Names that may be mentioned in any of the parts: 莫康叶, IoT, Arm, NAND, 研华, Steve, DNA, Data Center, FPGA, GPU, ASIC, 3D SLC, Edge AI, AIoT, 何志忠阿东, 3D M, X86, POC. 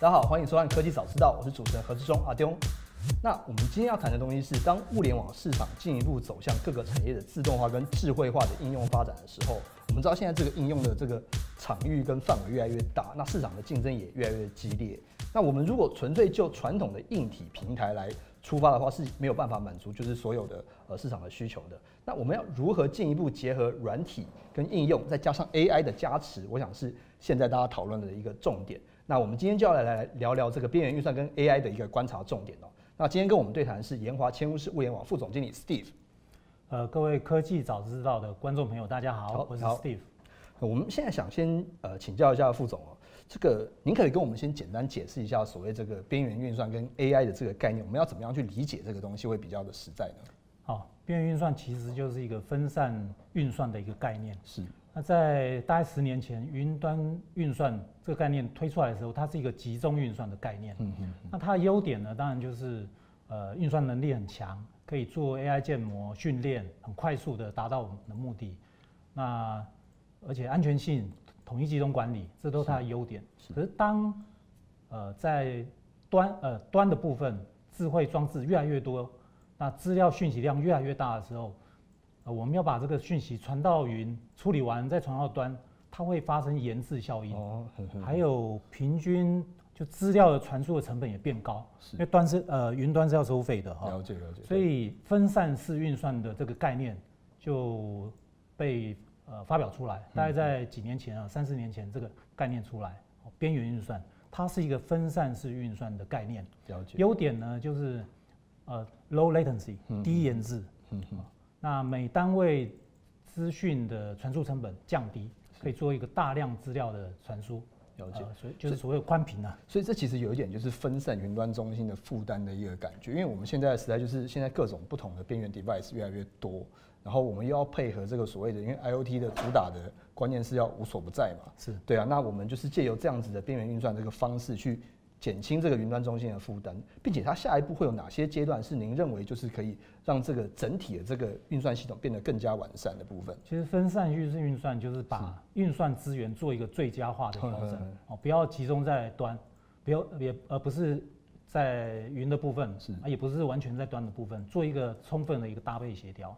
大家好，欢迎收看《科技早知道》，我是主持人何志忠阿东。那我们今天要谈的东西是，当物联网市场进一步走向各个产业的自动化跟智慧化的应用发展的时候，我们知道现在这个应用的这个场域跟范围越来越大，那市场的竞争也越来越激烈。那我们如果纯粹就传统的硬体平台来出发的话，是没有办法满足就是所有的市场的需求的。那我们要如何进一步结合软体跟应用，再加上 AI 的加持，我想是现在大家讨论的一个重点。那我们今天就要来聊聊这个边缘运算跟 AI 的一个观察重点哦。那今天跟我们对谈是研华嵌入式物联网副总经理 Steve。各位科技早知道的观众朋友，大家好，我是 Steve。我们现在想先请教一下副总哦，这个您可以跟我们先简单解释一下所谓这个边缘运算跟 AI 的这个概念，我们要怎么样去理解这个东西会比较的实在呢？好，边缘运算其实就是一个分散运算的一个概念。是。那在大概10年前，云端运算这个概念推出来的时候，它是一个集中运算的概念。那它的优点呢，当然就是运算能力很强，可以做 AI 建模训练，很快速的达到我们的目的。那而且安全性、统一集中管理，这都是它的优点。可是当在端的部分，智慧装置越来越多，那资料讯息量越来越大的时候，我们要把这个讯息传到云，处理完再传到端，它会发生延迟效应，还有平均就资料的传输的成本也变高，因为端是云端是要收费的哈。了解了解。所以分散式运算的这个概念就被发表出来，大概在几年前啊，3、4年前这个概念出来，边缘运算它是一个分散式运算的概念。了解。优点呢就是low latency 低延迟。那每单位资讯的传输成本降低，可以做一个大量资料的传输，了解，就是所谓宽频啊。所以这其实有一点就是分散云端中心的负担的一个感觉，因为我们现在的时代就是现在各种不同的边缘 device 越来越多，然后我们又要配合这个所谓的，因为 IoT 的主打的观念是要无所不在嘛，是对啊，那我们就是借由这样子的边缘运算这个方式去减轻这个云端中心的负担，并且它下一步会有哪些阶段是您认为就是可以让这个整体的这个运算系统变得更加完善的部分？其实分散运算就是把运算资源做一个最佳化的调整，不要集中在端，不是在云的部分，也不是完全在端的部分，做一个充分的一个搭配协调。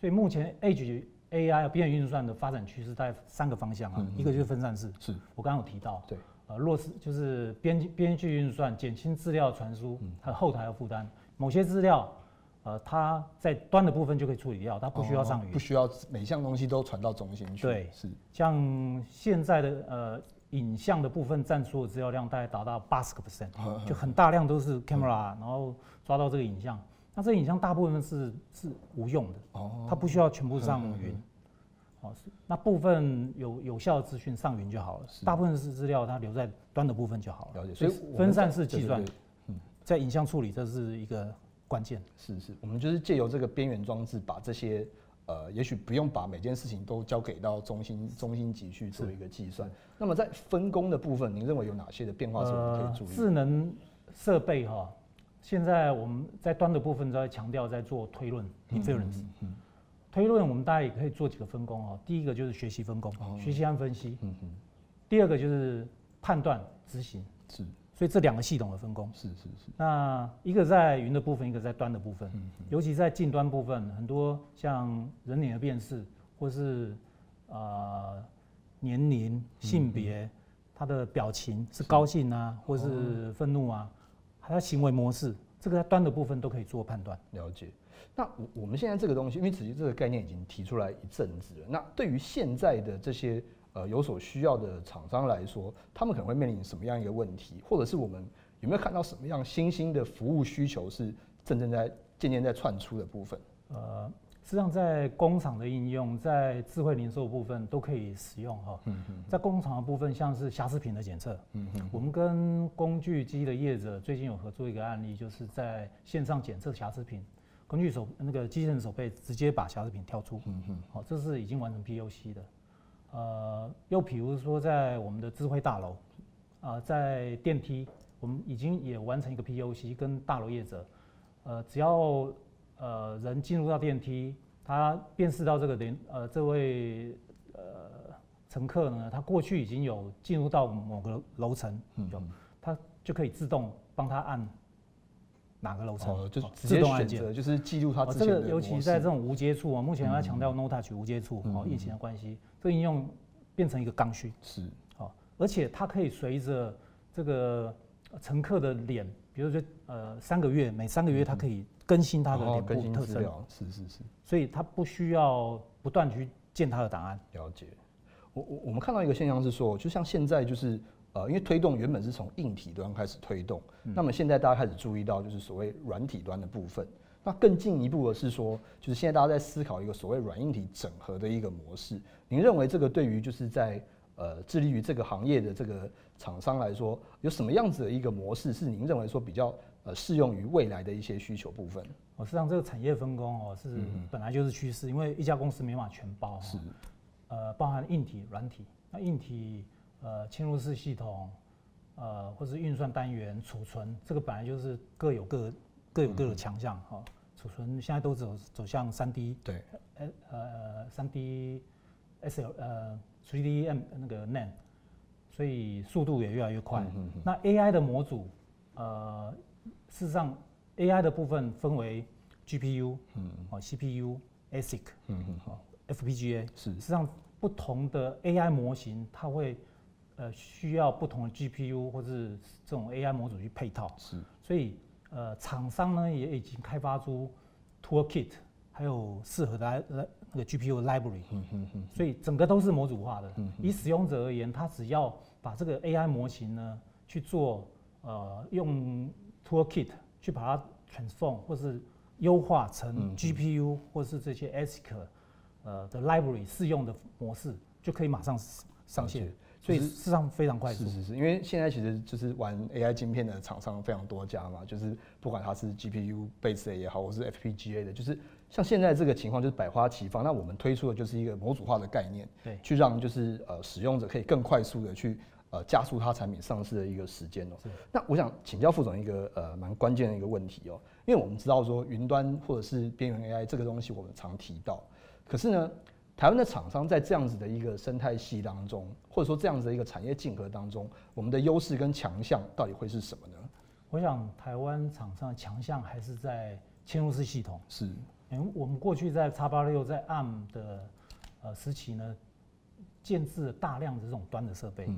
所以目前 Edge AI 边缘运算的发展趋势大概3个方向啊，一个就是分散式，是我刚刚有提到，对。落实就是边际运算，减轻资料传输和后台的负担。某些资料，它在端的部分就可以处理掉，它不需要上云，不需要每项东西都传到中心去。对，是。像现在的影像的部分占所有资料量大概达到80%，就很大量都是 camera，然后抓到这个影像。那这個影像大部分是无用的，它不需要全部上云。那部分有效的资讯上云就好了，大部分是资料它留在端的部分就好了。了解，所以分散式计算，在影像处理这是一个关键。是是，我们就是借由这个边缘装置，把这些也许不用把每件事情都交给到中心级去做一个计算。那么在分工的部分，您认为有哪些的变化是我们可以注意的？智能设备哈，现在我们在端的部分都在强调在做推论 inference。推论我们大家也可以做几个分工哦。第一个就是学习分工，学习和分析。第二个就是判断执行。是。所以这2个系统的分工。是是是。那一个在云的部分，一个在端的部分。尤其在近端部分，很多像人脸的辨识，或是年龄、性别，他的表情是高兴啊，或是愤怒啊，还有行为模式，这个在端的部分都可以做判断。了解。那我们现在这个东西，因为其实这个概念已经提出来一阵子了。那对于现在的这些有所需要的厂商来说，他们可能会面临什么样一个问题，或者是我们有没有看到什么样新的服务需求是渐渐在窜出的部分？实际上在工厂的应用，在智慧零售部分都可以使用哈。在工厂的部分，像是瑕疵品的检测，我们跟工具机的业者最近有合作一个案例，就是在线上检测瑕疵品。工具机器人手背直接把瑕疵品挑出，好，这是已经完成 POC 的。又比如说在我们的智慧大楼，在电梯，我们已经也完成一个 POC， 跟大楼业者，只要人进入到电梯，他辨识到这位乘客呢，他过去已经有进入到某个楼层，它就可以自动帮它按哪个楼层，就直接选择，就是记录它之前的模式。这个尤其在这种无接触啊，目前要强调 no touch 无接触，疫情的关系，这个应用变成一个刚需。是，而且它可以随着这个乘客的脸，比如说3个月，每3个月它可以更新它的脸部特征，是，所以它不需要不断去建它的档案。了解。我们看到一个现象是说，就像现在就是因为推动原本是从硬体端开始推动，那么现在大家开始注意到就是所谓软体端的部分。那更进一步的是说，就是现在大家在思考一个所谓软硬体整合的一个模式。您认为这个对于就是在致力于这个行业的这个厂商来说，有什么样子的一个模式是您认为说比较适用于未来的一些需求部分？事实上，这个产业分工是本来就是趋势，因为一家公司没办法全包，是包含硬体、软体。那硬体嵌入式系统，或是运算单元、储存，这个本来就是各有各的强项哈。储存现在都走向3D， 对，3D SL 3D M 那个 NAND， 所以速度也越来越快。那 AI 的模组，事实上 AI 的部分分为 GPU， CPU、ASIC， FPGA， 事实上不同的 AI 模型它会需要不同的 GPU 或是这种 AI 模组去配套，是，所以厂商呢也已经开发出 toolkit， 还有适合的那个 GPU library， 所以整个都是模组化的。以使用者而言，他只要把这个 AI 模型呢去做用 toolkit 去把它 transform 或是优化成 GPU 或是这些 ASIC 的 library 适用的模式，就可以马上上线。所以事实上非常快速，是，因为现在其实就是玩 AI 晶片的厂商非常多家嘛，就是不管它是 GPU base 的也好，或是 FPGA 的，就是像现在这个情况就是百花齐放。那我们推出的就是一个模组化的概念，对，去让就是使用者可以更快速的去加速它产品上市的一个时间哦。那我想请教副总一个蛮关键的一个问题哦，因为我们知道说云端或者是边缘 AI 这个东西我们常提到，可是呢，台湾的厂商在这样子的一个生态系当中，或者说这样子的一个产业竞合当中，我们的优势跟强项到底会是什么呢？我想台湾厂商的强项还是在嵌入式系统。是，我们过去在 X86 在 Arm 的时期呢，建置了大量的这种端的设备。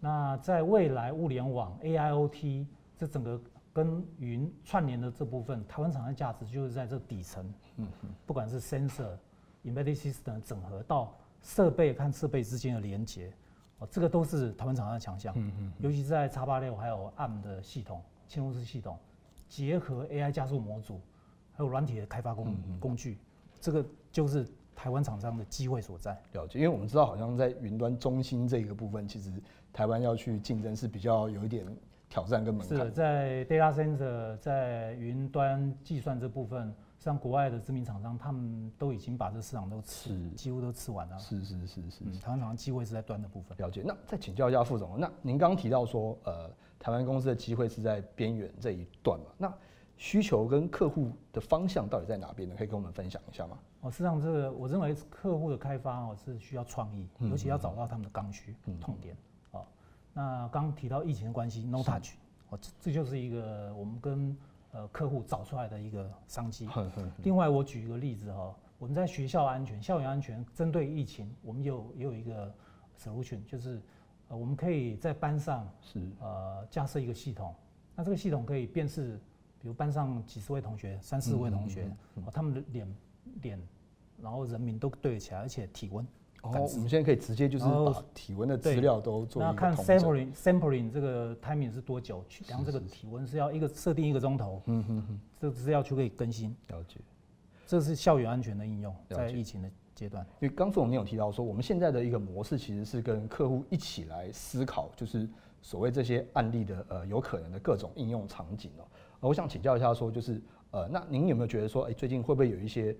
那在未来物联网 AIoT 这整个跟云串联的这部分，台湾厂商的价值就是在这底层。不管是 sensor。Embedded System 整合到设备和设备之间的连接，这个都是台湾厂商的强项。尤其在 X86 还有 ARM 的系统、嵌入式系统，结合 AI 加速模组，还有软体的开发工具，这个就是台湾厂商的机会所在。了解，因为我们知道好像在云端中心这个部分，其实台湾要去竞争是比较有一点挑战跟门槛。是，在 Data Center 在云端计算这部分。像国外的知名厂商，他们都已经把这市场都几乎都吃完了。是。台湾厂商机会是在端的部分。了解。那再请教一下副总，那您刚刚提到说，台湾公司的机会是在边缘这一段嘛？那需求跟客户的方向到底在哪边呢？可以跟我们分享一下吗？事实上，这个我认为客户的开发是需要创意，尤其要找到他们的刚需、痛点。那刚提到疫情的关系 ，no touch， 这就是一个我们跟客户找出来的一个商机。另外，我举一个例子哈，我们在学校安全、校园安全针对疫情，我们也有一个 solution， 就是我们可以在班上架设一个系统，那这个系统可以辨识，比如班上几十位同学、3、4位同学，他们的脸，然后人名都对得起来，而且体温。我们现在可以直接就是把体温的资料都做一个统整。那看 sampling 这个 timing 是多久？去量这个体温是要设定1个钟头。这资料就可以更新。了解。这是校园安全的应用，在疫情的阶段。因为刚副总你有提到说，我们现在的一个模式其实是跟客户一起来思考，就是所谓这些案例的有可能的各种应用场景哦。我想请教一下说，就是那您有没有觉得说，最近会不会有一些？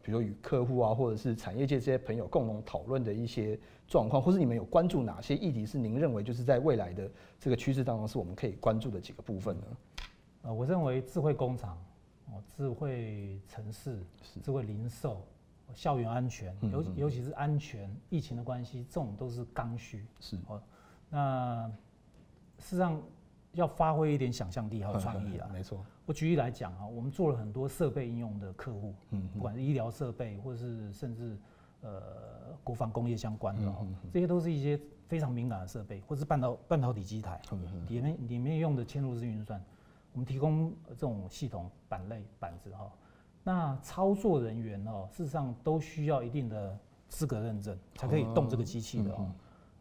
比如与客户啊，或者是产业界这些朋友共同讨论的一些状况，或是你们有关注哪些议题是您认为就是在未来的这个趋势当中是我们可以关注的几个部分呢？我认为智慧工厂、智慧城市、智慧零售、校园安全，尤其是安全、疫情的关系，这种都是刚需。是。那事实上，要发挥一点想象力还有创意啊。没错。我举例来讲啊，我们做了很多设备应用的客户，不管是医疗设备或是甚至国防工业相关的，这些都是一些非常敏感的设备，或是半导体机台，里面用的嵌入式运算，我们提供这种系统板类板子哈。那操作人员哦，事实上都需要一定的资格认证才可以动这个机器的哦。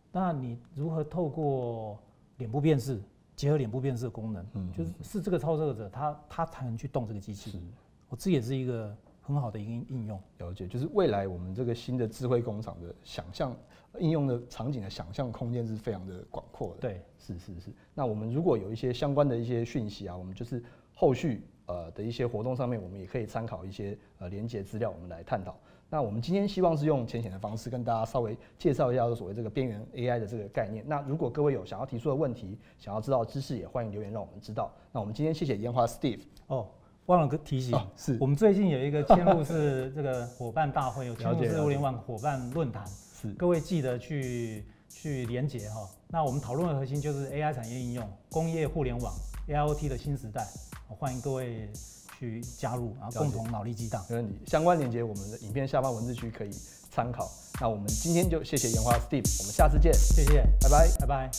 那你如何透过脸部辨识，结合脸部辨识的功能，就是这个操作者他才能去动这个机器。我这也是一个很好的一个应用。了解，就是未来我们这个新的智慧工厂的想象应用的场景的想象空间是非常的广阔的。对，是。那我们如果有一些相关的一些讯息啊，我们就是后续。的一些活动上面，我们也可以参考一些连结资料，我们来探讨。那我们今天希望是用浅显的方式跟大家稍微介绍一下所谓这个边缘 AI 的这个概念。那如果各位有想要提出的问题，想要知道知识，也欢迎留言让我们知道。那我们今天谢谢研华 Steve。哦，忘了个提醒，我们最近有一个嵌入式这个伙伴大会，有嵌入式物联网伙伴论坛，各位记得去连结哈。那我们讨论的核心就是 AI 产业应用、工业互联网、AIoT 的新时代。欢迎各位去加入，然后共同脑力激荡。没问题，相关链接我们的影片下方文字区可以参考。那我们今天就谢谢研华 Steve， 我们下次见，谢谢，拜拜。